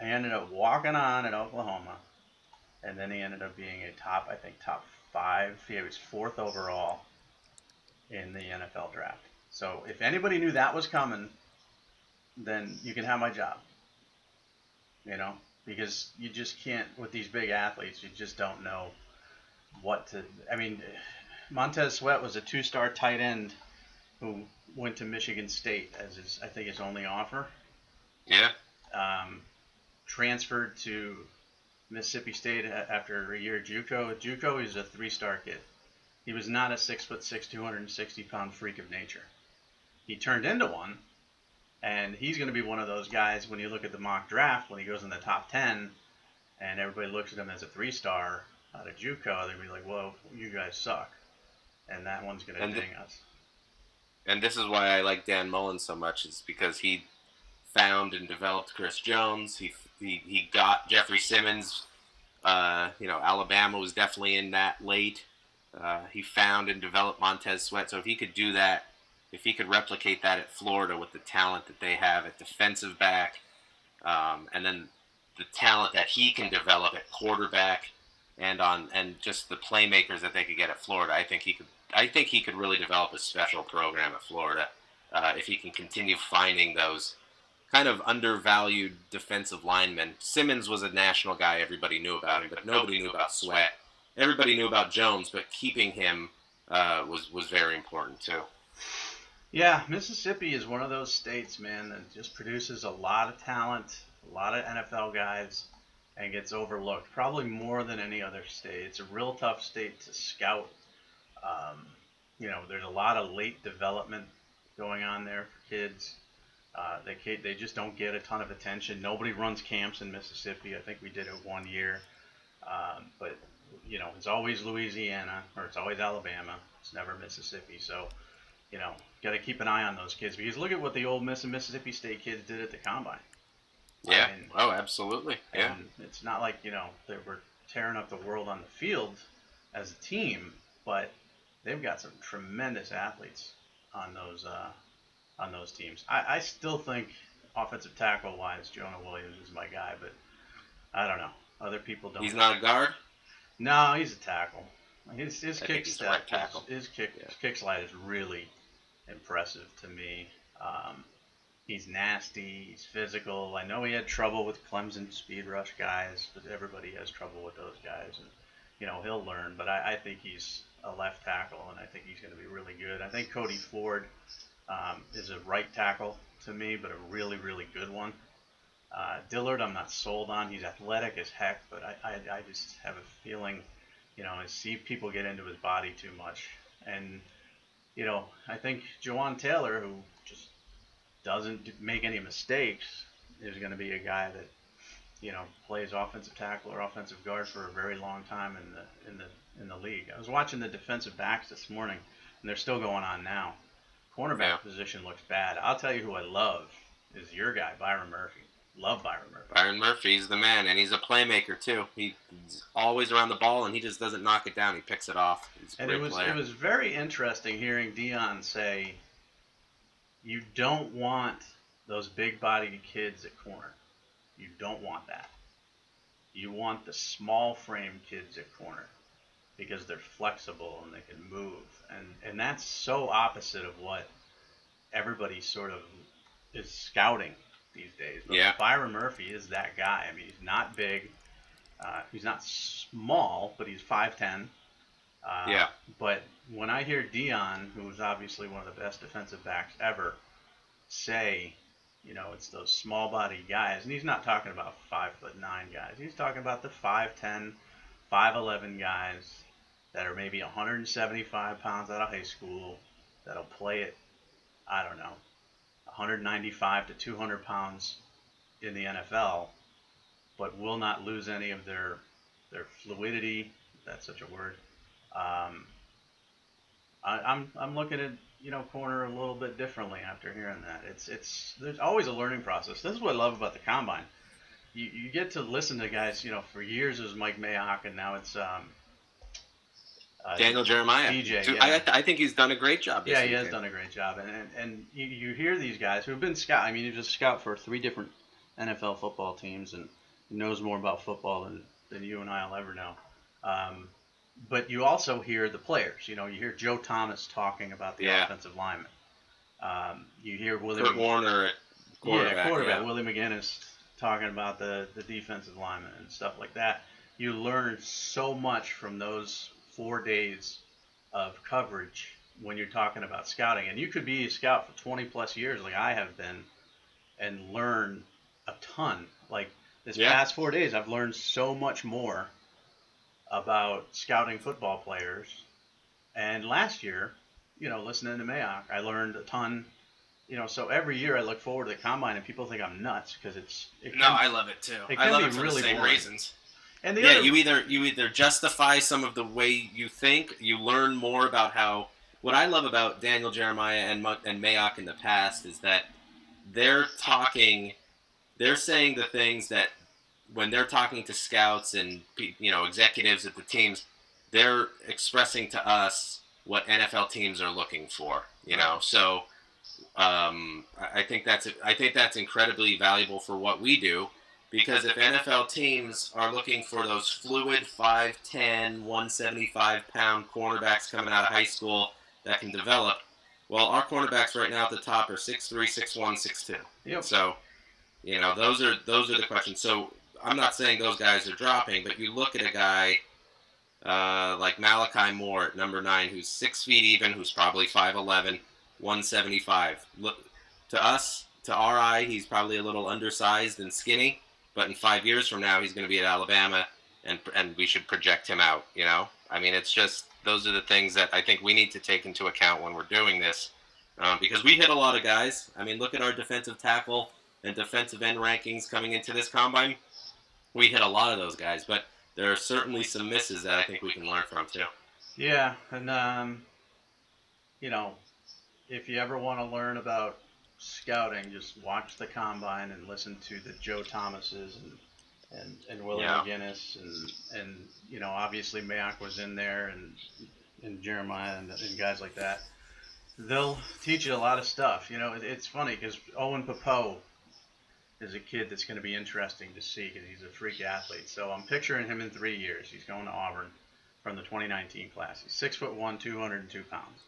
ended up walking on at Oklahoma, and then he ended up being a top, I think, top five. He was fourth overall in the N F L draft. So if anybody knew that was coming, then you can have my job. You know, because you just can't, with these big athletes, you just don't know what to, I mean, Montez Sweat was a two-star tight end who went to Michigan State as his, I think, his only offer. Yeah. Um, transferred to Mississippi State after a year at JUCO. At JUCO, he was a three-star kid. He was not a six foot six, two hundred sixty pound freak of nature. He turned into one. And he's going to be one of those guys when you look at the mock draft, when he goes in the top ten and everybody looks at him as a three-star out of JUCO, they'll be like, whoa, you guys suck. And that one's going to and ding th- us. And this is why I like Dan Mullen so much, is because he found and developed Chris Jones. He he, he got Jeffrey Simmons. Uh, you know, Alabama was definitely in that late. Uh, he found and developed Montez Sweat. So if he could do that, if he could replicate that at Florida with the talent that they have at defensive back, um, and then the talent that he can develop at quarterback, and on and just the playmakers that they could get at Florida, I think he could. I think he could really develop a special program at Florida uh, if he can continue finding those kind of undervalued defensive linemen. Simmons was a national guy; everybody knew about him, but nobody knew about Sweat. Everybody knew about Jones, but keeping him uh, was was very important too. Yeah, Mississippi is one of those states, man, that just produces a lot of talent, a lot of N F L guys, and gets overlooked, probably more than any other state. It's a real tough state to scout. Um, you know, there's a lot of late development going on there for kids. Uh, they can't, they just don't get a ton of attention. Nobody runs camps in Mississippi. I think we did it one year. Um, but, you know, it's always Louisiana or it's always Alabama. It's never Mississippi. So, you know, got to keep an eye on those kids because look at what the Ole Miss and Mississippi State kids did at the Combine. Yeah. I mean, oh, absolutely. Yeah. It's not like, you know, they were tearing up the world on the field as a team, but they've got some tremendous athletes on those uh, on those teams. I, I still think offensive tackle wise, Jonah Williams is my guy, but I don't know. Other people don't. He's not a guard? No, he's a tackle. His his kick slide, his, his kick yeah. his kick slide is really impressive to me. Um, he's nasty. He's physical. I know he had trouble with Clemson speed rush guys, but everybody has trouble with those guys, and you know he'll learn. But I, I think he's a left tackle, and I think he's going to be really good. I think Cody Ford um, is a right tackle to me, but a really really good one. Uh, Dillard, I'm not sold on. He's athletic as heck, but I I, I just have a feeling. You know, I see people get into his body too much. And, you know, I think Jawan Taylor, who just doesn't make any mistakes, is going to be a guy that, you know, plays offensive tackle or offensive guard for a very long time in the in the, in the league. I was watching the defensive backs this morning, and they're still going on now. Cornerback yeah. position looks bad. I'll tell you who I love is your guy, Byron Murphy. Love Byron Murphy. Byron Murphy's the man, and he's a playmaker too. He's always around the ball, and he just doesn't knock it down. He picks it off. He's a and great it was player. It was very interesting hearing Deion say, "You don't want those big-bodied kids at corner. You don't want that. You want the small-frame kids at corner because they're flexible and they can move." And and that's so opposite of what everybody sort of is scouting these days. But yeah. Byron Murphy is that guy. I mean, he's not big. Uh, he's not small, but he's five ten. Uh, yeah. But when I hear Deion, who was obviously one of the best defensive backs ever, say, you know, it's those small-bodied guys, and he's not talking about five foot nine guys. He's talking about the five ten, five eleven guys that are maybe one hundred seventy-five pounds out of high school that'll play it, I don't know, one ninety-five to two hundred pounds in the N F L, but will not lose any of their their fluidity. If that's such a word. Um, I, I'm I'm looking at you know corner a little bit differently after hearing that. It's it's there's always a learning process. This is what I love about the Combine. You you get to listen to guys. You know for years it was Mike Mayock, and now it's um, Uh, Daniel Jeremiah. D J, Dude, yeah. I, I think he's done a great job. This yeah, he weekend. has done a great job. And and, and you, you hear these guys who have been scout. I mean, he was a scout for three different N F L football teams and knows more about football than, than you and I will ever know. Um, but you also hear the players. You know, you hear Joe Thomas talking about the yeah. offensive lineman. Um, you hear Willie Kurt McGinnis, Warner at quarterback. Yeah, quarterback. Yeah. Willie McGinnis talking about the, the defensive lineman and stuff like that. You learn so much from those four days of coverage when you're talking about scouting. And you could be a scout for twenty plus years like I have been and learn a ton. Like this yeah. past four days, I've learned so much more about scouting football players. And last year, you know, listening to Mayock, I learned a ton. You know, so every year I look forward to the Combine and people think I'm nuts because it's... It can, no, I love it too. It I love it for really the same boring. reasons. And the yeah, other... you either you either justify some of the way you think, you learn more about how... What I love about Daniel Jeremiah and and Mayock in the past is that they're talking, they're saying the things that when they're talking to scouts and you know executives at the teams, they're expressing to us what N F L teams are looking for. You know, so um, I think that's I think that's incredibly valuable for what we do. Because if N F L teams are looking for those fluid five ten, one seventy-five pound cornerbacks coming out of high school that can develop, well, our cornerbacks right now at the top are six three, six one, six two. Yep. So, you know, those are those are the questions. So I'm not saying those guys are dropping, but you look at a guy uh, like Malachi Moore at number nine, who's six feet even, who's probably five eleven, one seventy-five. Look, to us, to our eye, he's probably a little undersized and skinny, but in five years from now, he's going to be at Alabama, and and we should project him out, you know? I mean, it's just, those are the things that I think we need to take into account when we're doing this, um, because we hit a lot of guys. I mean, look at our defensive tackle and defensive end rankings coming into this combine. We hit a lot of those guys, but there are certainly some misses that I think we can learn from, too. Yeah, and, um, you know, if you ever want to learn about scouting, just watch the combine and listen to the Joe Thomases and, and, and Willie yeah. McGinnis. And, and, you know, obviously Mayock was in there and and Jeremiah and, and guys like that. They'll teach you a lot of stuff. You know, it, it's funny because Owen Popo is a kid that's going to be interesting to see because he's a freak athlete. So I'm picturing him in three years. He's going to Auburn from the twenty nineteen class. He's six foot one, two hundred two pounds.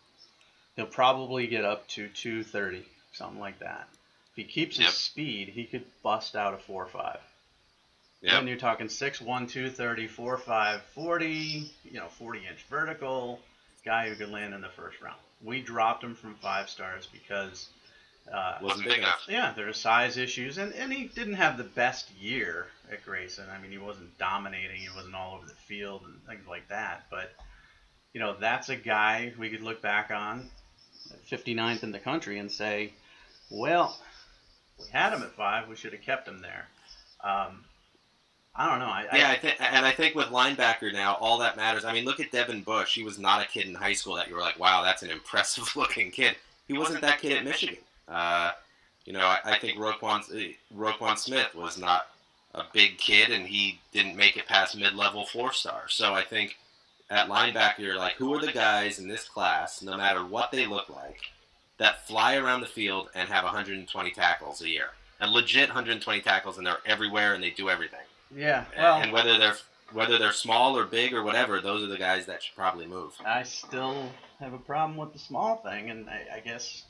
He'll probably get up to two thirty, something like that. If he keeps his yep. speed, he could bust out a four five. Yep. Then you're talking six one, two thirty, four five, forty. You know, forty inch vertical guy who could land in the first round. We dropped him from five stars because. Uh, Wasn't big enough. Yeah, there are size issues, and, and he didn't have the best year at Grayson. I mean, he wasn't dominating, he wasn't all over the field and things like that. But, you know, that's a guy we could look back on, fifty-ninth in the country, and say, well, we had him at five, we should have kept him there. Um, I don't know. I, yeah, I, I th- and I think with linebacker now, all that matters. I mean, look at Devin Bush. He was not a kid in high school that you were like, wow, that's an impressive-looking kid. He wasn't that kid at Michigan. Uh, you know, I, I think Roquan, Roquan Smith was not a big kid, and he didn't make it past mid-level four-star. So I think at linebacker, you're like, who are the guys in this class, no matter what they look like, that fly around the field and have one hundred twenty tackles a year? And legit one hundred twenty tackles, and they're everywhere, and they do everything. Yeah, well... And, and whether they're... Whether they're small or big or whatever, those are the guys that should probably move. I still have a problem with the small thing, and I, I guess,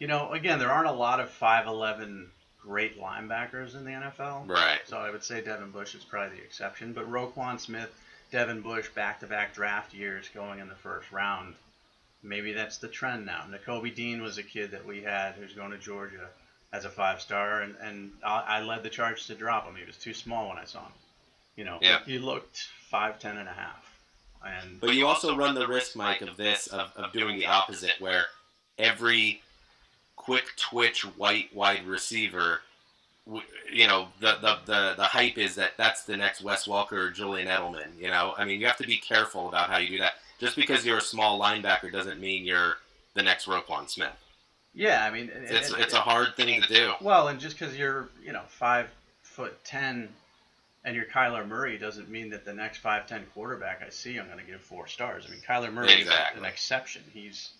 you know, again, there aren't a lot of five eleven great linebackers in the N F L. Right. So I would say Devin Bush is probably the exception, but Roquan Smith, Devin Bush, back-to-back draft years going in the first round, maybe that's the trend now. Nakobe Dean was a kid that we had who's going to Georgia as a five-star, and, and I led the charge to drop him. He was too small when I saw him. You know, yeah. he looked five ten and a half. And but you also run the risk, Mike, of this, of, of doing the opposite, where every quick twitch white wide receiver, you know, the, the, the, the hype is that that's the next Wes Welker or Julian Edelman, you know? I mean, you have to be careful about how you do that. Just because you're a small linebacker doesn't mean you're the next Roquan Smith. Yeah, I mean... It's, and, it's, and, it's a hard thing to do. Well, and just because you're, you know, five foot ten... and your Kyler Murray doesn't mean that the next five ten quarterback I see, I'm going to give four stars. I mean, Kyler Murray exactly. is an exception. He's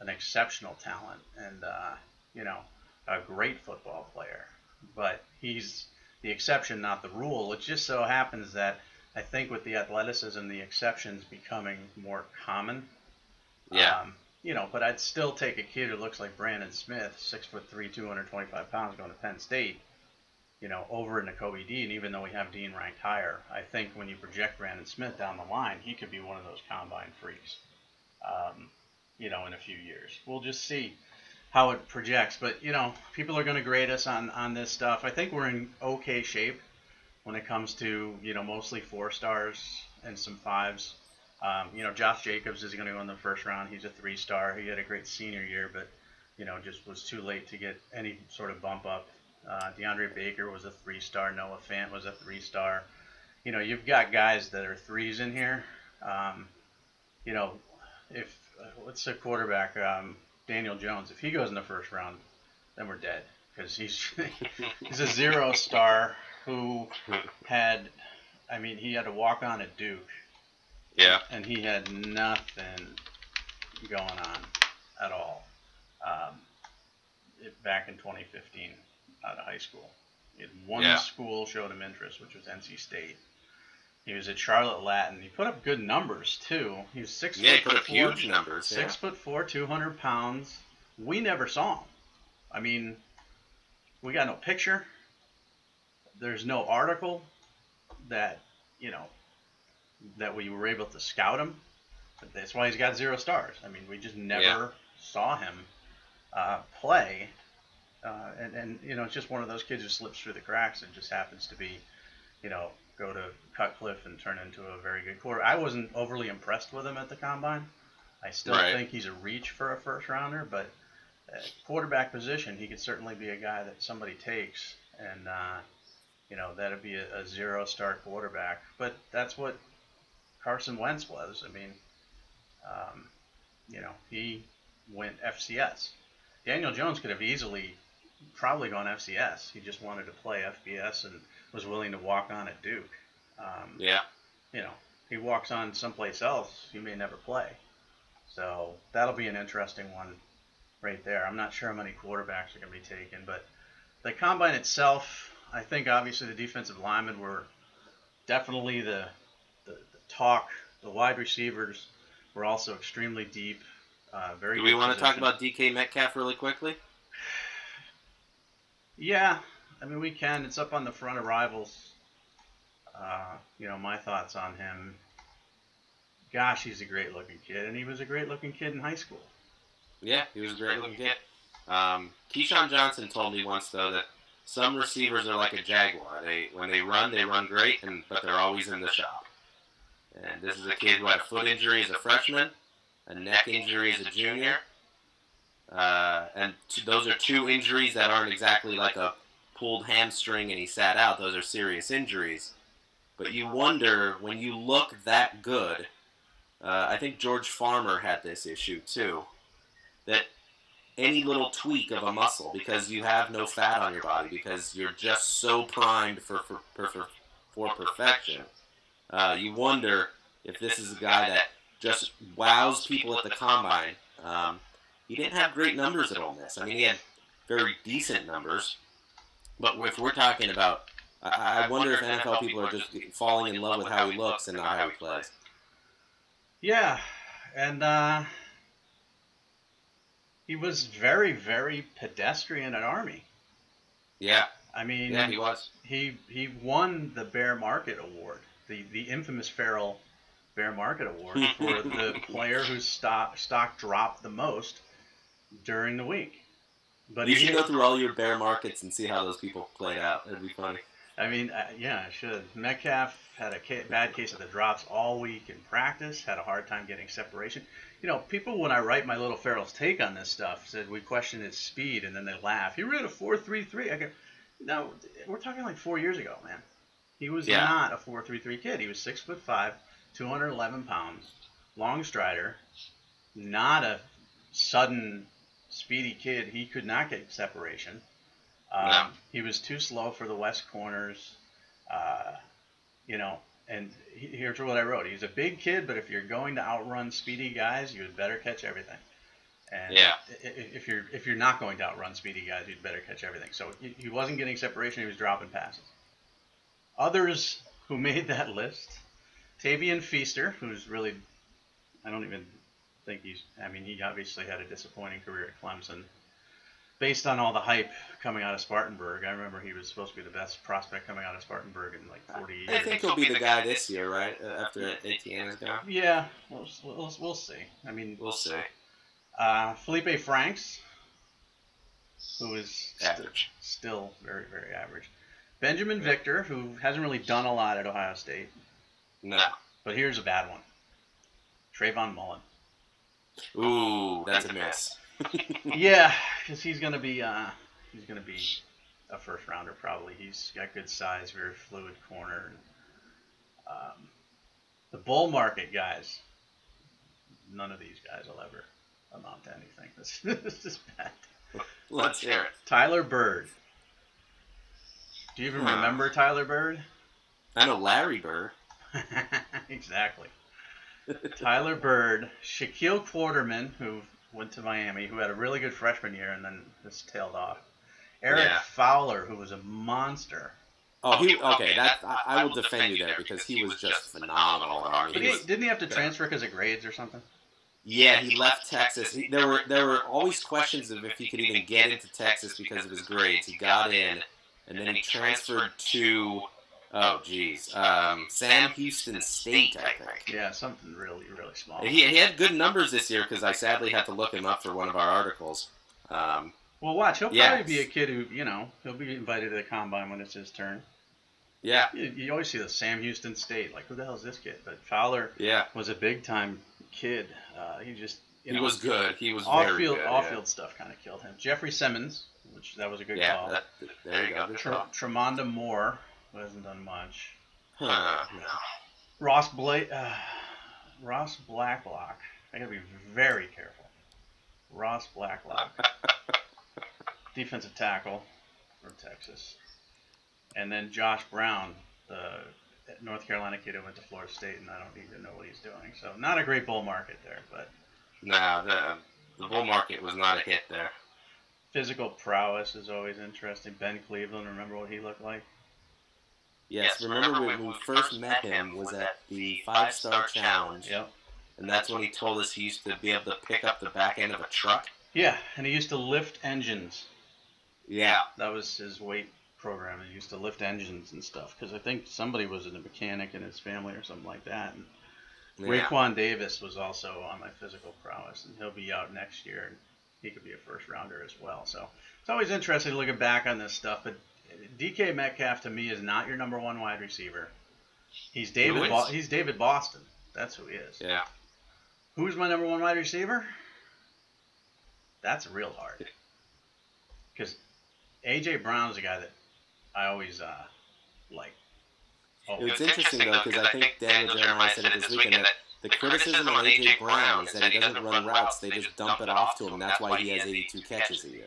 an exceptional talent and, uh, you know, a great football player. But he's the exception, not the rule. It just so happens that I think with the athleticism, the exception's becoming more common. Yeah. Um, you know, but I'd still take a kid who looks like Brandon Smith, six foot three, two hundred twenty-five pounds, going to Penn State. You know, over in Nakobe Dean, even though we have Dean ranked higher, I think when you project Brandon Smith down the line, he could be one of those combine freaks, um, you know, in a few years. We'll just see how it projects. But, you know, people are going to grade us on, on this stuff. I think we're in okay shape when it comes to, you know, mostly four stars and some fives. Um, you know, Josh Jacobs is going to go in the first round. He's a three-star. He had a great senior year, but, you know, just was too late to get any sort of bump up. Uh, DeAndre Baker was a three-star. Noah Fant was a three-star. You know, you've got guys that are threes in here. Um, you know, if uh, what's the quarterback, um, Daniel Jones? If he goes in the first round, then we're dead because he's he's a zero-star who had, I mean, he had to walk on at Duke. Yeah. And he had nothing going on at all um, it, back in twenty fifteen. Out of high school. He had one yeah. school showed him interest, which was N C State. He was at Charlotte Latin. He put up good numbers, too. He was six yeah, foot he put up four, huge numbers. Six yeah. foot four, two hundred pounds. We never saw him. I mean, we got no picture. There's no article that, you know, that we were able to scout him. But that's why he's got zero stars. I mean, we just never yeah. saw him uh, play. Uh, and, and, you know, it's just one of those kids who slips through the cracks and just happens to be, you know, go to Cutcliffe and turn into a very good quarterback. I wasn't overly impressed with him at the Combine. I still right. think he's a reach for a first-rounder, but at quarterback position, he could certainly be a guy that somebody takes, and, uh, you know, that would be a, a zero-star quarterback. But that's what Carson Wentz was. I mean, um, you know, he went F C S. Daniel Jones could have easily probably gone F C S. He just wanted to play F B S and was willing to walk on at Duke. Um, yeah. You know, he walks on someplace else, he may never play. So that'll be an interesting one right there. I'm not sure how many quarterbacks are going to be taken, but the Combine itself, I think obviously the defensive linemen were definitely the, the, the talk. The wide receivers were also extremely deep. Uh, very. Do we want position. to talk about D K Metcalf really quickly? Yeah, I mean, we can. It's up on the front of Rivals. Uh, you know, my thoughts on him. Gosh, he's a great-looking kid, and he was a great-looking kid in high school. Yeah, he was a great-looking kid. Um, Keyshawn Johnson told me once, though, that some receivers are like a jaguar. They When they run, they run great, and but they're always in the shop. And this is a kid who had a foot injury as a freshman, a neck injury as a junior. Uh, and t- those are two injuries that aren't exactly like a pulled hamstring and he sat out. Those are serious injuries. But you wonder, when you look that good, uh, I think George Farmer had this issue too, that any little tweak of a muscle, because you have no fat on your body, because you're just so primed for for, for, for, for perfection, uh, you wonder if this is a guy that just wows people at the Combine. Um, He didn't have great numbers at Ole Miss. I mean, he had very decent numbers. But if we're talking about, I, I wonder if N F L people are just falling in love with how he looks and not how he plays. Yeah, and uh, he was very, very pedestrian at Army. Yeah. I mean, yeah, he was. He he won the Bear Market Award, the the infamous Farrell Bear Market Award for the player whose stock stock dropped the most during the week. But you should go through all your bear markets and see how those people played out. That'd be funny. I mean, uh, yeah, I should. Metcalf had a ca- bad case of the drops all week in practice, had a hard time getting separation. You know, people, when I write my little Farrell's take on this stuff, said we question his speed, and then they laugh. He ran a four three three. I go, no, we're talking like four years ago, man. He was yeah. not a four three three kid. He was six foot five, two hundred eleven pounds, long strider, not a sudden speedy kid. He could not get separation. Um, no. He was too slow for the West corners, uh, you know, and he, here's what I wrote. He's a big kid, but if you're going to outrun speedy guys, you would better catch everything. And yeah. if you're if you're not going to outrun speedy guys, you'd better catch everything. So he wasn't getting separation. He was dropping passes. Others who made that list, Tavian Feaster, who's really, I don't even think he's, I mean, he obviously had a disappointing career at Clemson. Based on all the hype coming out of Spartanburg, I remember he was supposed to be the best prospect coming out of Spartanburg in like forty years. I think he'll be the guy this year, right? After Etienne is gone? Yeah, we'll, we'll, we'll see. I mean, we'll see. Uh, Felipe Franks, who is average. St- still very, very average. Benjamin yeah. Victor, who hasn't really done a lot at Ohio State. No. But here's a bad one. Trayvon Mullen. Ooh, that's a mess. Yeah, because he's gonna be uh, he's gonna be a first rounder probably. He's got good size, very fluid corner. Um, the bull market guys. None of these guys will ever amount to anything. This, this is bad. Let's hear it. Tyler Bird. Do you even huh. remember Tyler Bird? I know Larry Bird. Exactly. Tyler Bird, Shaquille Quarterman, who went to Miami, who had a really good freshman year and then just tailed off. Eric yeah. Fowler, who was a monster. Oh, he okay. That I, I will defend you there because he was just phenomenal at Army. But he, didn't he have to transfer because of grades or something? Yeah, he left Texas. He, there were there were always questions of if he could even get into Texas because of his grades. He got in, and then he transferred to. Oh, geez. Um, Sam Houston State, I think. Yeah, something really, really small. He, he had good numbers this year because I sadly had to look him up for one of our articles. Um, well, watch. He'll yeah. probably be a kid who, you know, he'll be invited to the combine when it's his turn. Yeah. You, you always see the Sam Houston State. Like, who the hell is this kid? But Fowler yeah. was a big-time kid. Uh, he just you know, he was good. He was very field, good. Off-field yeah. stuff kind of killed him. Jeffrey Simmons, which that was a good yeah, call. That, there you go. Tra- Tremonda Moore hasn't done much. Huh. Yeah. Ross Bla- uh, Ross Blacklock. I got to be very careful. Ross Blacklock. Defensive tackle from Texas. And then Josh Brown, the North Carolina kid who went to Florida State, and I don't even know what he's doing. So not a great bull market there. But no, the, the bull market was not a hit there. Physical prowess is always interesting. Ben Cleveland, remember what he looked like? Yes, yes remember, remember when we first met him was at the five-star challenge. Yep. And that's when he told us he used to be able to pick up the back end of a truck. Yeah, and he used to lift engines. Yeah. That was his weight program. He used to lift engines and stuff because I think somebody was a mechanic in his family or something like that. And yeah. Raekwon Davis was also on my physical prowess, and he'll be out next year. And he could be a first-rounder as well. So it's always interesting looking back on this stuff. But D K Metcalf, to me, is not your number one wide receiver. He's David Bo- He's David Boston. That's who he is. Yeah. Who's my number one wide receiver? That's real hard. Because A J. Brown's a guy that I always uh, like. Oh. It's interesting, though, because I think Daniel Jeremiah said it this weekend that the criticism on A J. Brown is that he doesn't run routes. They just dump it off to him. That's why he has eighty-two catches a year.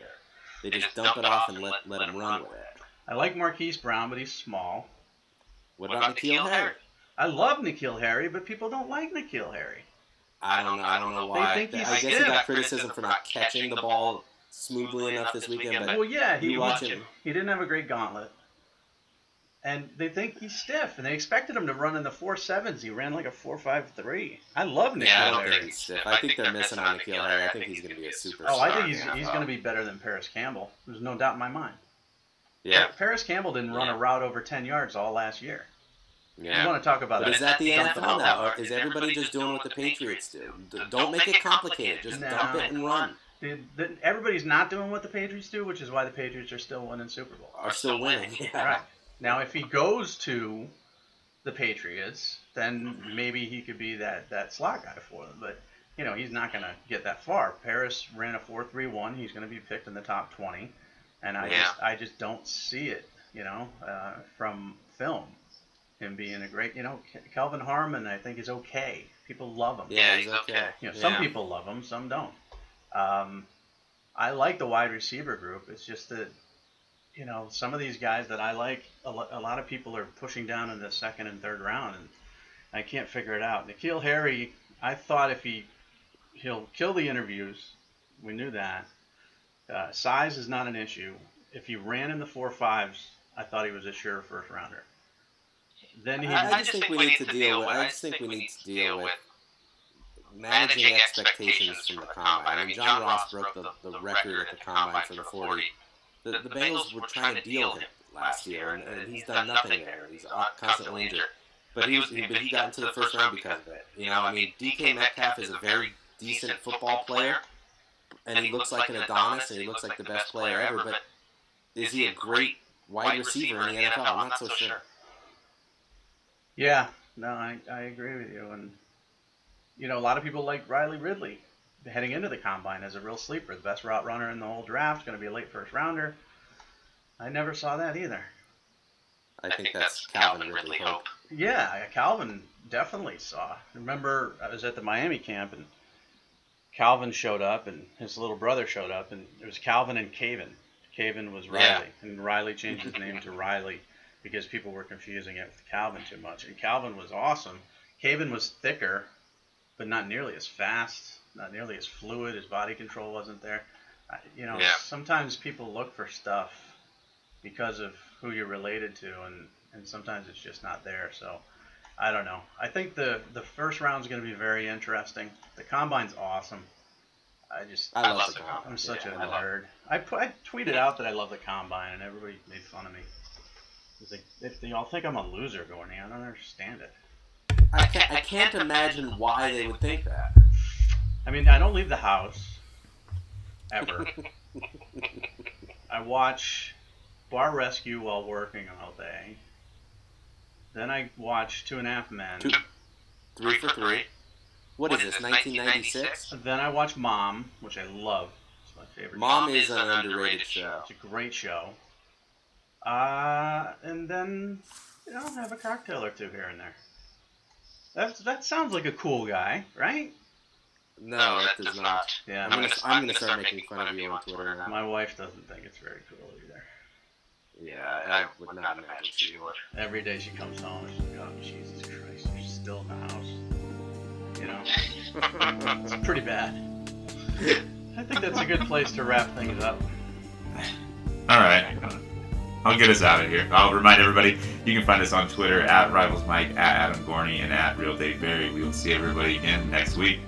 They just dump it off and let, let him run with it. I like Marquise Brown, but he's small. What about N'Keal Harry? I love N'Keal Harry, but people don't like N'Keal Harry. I don't know. I don't know why. They think he's I guess he got criticism for not catching the ball smoothly enough this weekend. But well, yeah, he, watch him. He didn't have a great gauntlet. And they think he's stiff, and they expected him to run in the four sevens. He ran like a four five three. I love N'Keal Harry. Yeah, I don't think he's stiff. I, I think, think they're, they're missing on N'Keal Harry. I think he's going to be a superstar. Oh, I think he's yeah, he's well. going to be better than Paris Campbell. There's no doubt in my mind. Yeah. Like, Paris Campbell didn't run yeah. a route over ten yards all last year. Yeah. You want to talk about but that. Is that the N F L now? Or is everybody just doing what the Patriots do? Don't make it complicated. Just no. dump it and run. The, the, everybody's not doing what the Patriots do, which is why the Patriots are still winning Super Bowl. Are still winning, yeah. Right. Now, if he goes to the Patriots, then maybe he could be that, that slot guy for them. But, you know, he's not going to get that far. Paris ran a four three one. He's going to be picked in the top twenty. And I, yeah. just, I just don't see it, you know, uh, from film. Him being a great, you know, Kelvin Harmon, I think, is okay. People love him. Yeah, he's okay. You know, yeah. Some people love him, some don't. Um, I like the wide receiver group. It's just that, you know, some of these guys that I like, a lot of people are pushing down in the second and third round, and I can't figure it out. N'Keal Harry, I thought if he, he'll kill the interviews. We knew that. Uh, size is not an issue. If he ran in the four fives, I thought he was a sure first rounder. Then he, I, I just think we need to deal with. I just think we need to deal with managing expectations from the combine. I mean, John Ross broke the, the record at the combine for the forty. The, the Bengals were trying to deal him last year, and, and he's done nothing there. He's constantly injured, but he was. He, but he got into the first round because of it. You know, I mean, D K Metcalf is a very decent football player, and he looks like an Adonis, and he looks like the best player ever. But is he a great wide receiver in the N F L? I'm not so sure. Yeah, no, I, I agree with you. And, you know, a lot of people like Riley Ridley heading into the combine as a real sleeper. The best route runner in the whole draft, going to be a late first rounder. I never saw that either. I think, I think that's, that's Calvin, Calvin Ridley Hope. Yeah, Calvin definitely saw. Remember, I was at the Miami camp, and Calvin showed up, and his little brother showed up, and it was Calvin and Caven. Caven was Riley, yeah. and Riley changed his name to Riley. Because people were confusing it with Calvin too much. And Calvin was awesome. Caven was thicker, but not nearly as fast, not nearly as fluid. His body control wasn't there. You know, yeah. sometimes people look for stuff because of who you're related to, and, and sometimes it's just not there. So, I don't know. I think the, the first round is going to be very interesting. The combine's awesome. I just I, I love the combine. I'm such yeah, a I nerd. I, put, I tweeted out that I love the combine, and everybody made fun of me. Like, if they all think I'm a loser, Gorney, I don't understand it. I can't, I can't imagine why they would think that. I mean, I don't leave the house ever. I watch Bar Rescue while working all day. Then I watch Two and a Half Men. Two, three for three. What, what is this, nineteen ninety-six? Then I watch Mom, which I love. It's my favorite. Mom, Mom is an underrated, underrated show. It's a great show. Uh, and then you know, I'll have a cocktail or two here and there. That's, that sounds like a cool guy, right? No, no that, that does not. not. Yeah, I'm, I'm gonna, I'm gonna start, start making fun, fun of you on Twitter now. My wife doesn't think it's very cool either. Yeah, I, I would not, not imagine she would. Every day she comes home and she's like, "Oh, Jesus Christ, she's still in the house." You know, it's pretty bad. I think that's a good place to wrap things up. All right. I'll get us out of here. I'll remind everybody, you can find us on Twitter at Rivals Mike, at Adam Gorney, and at Real Dave Barry. We will see everybody again next week.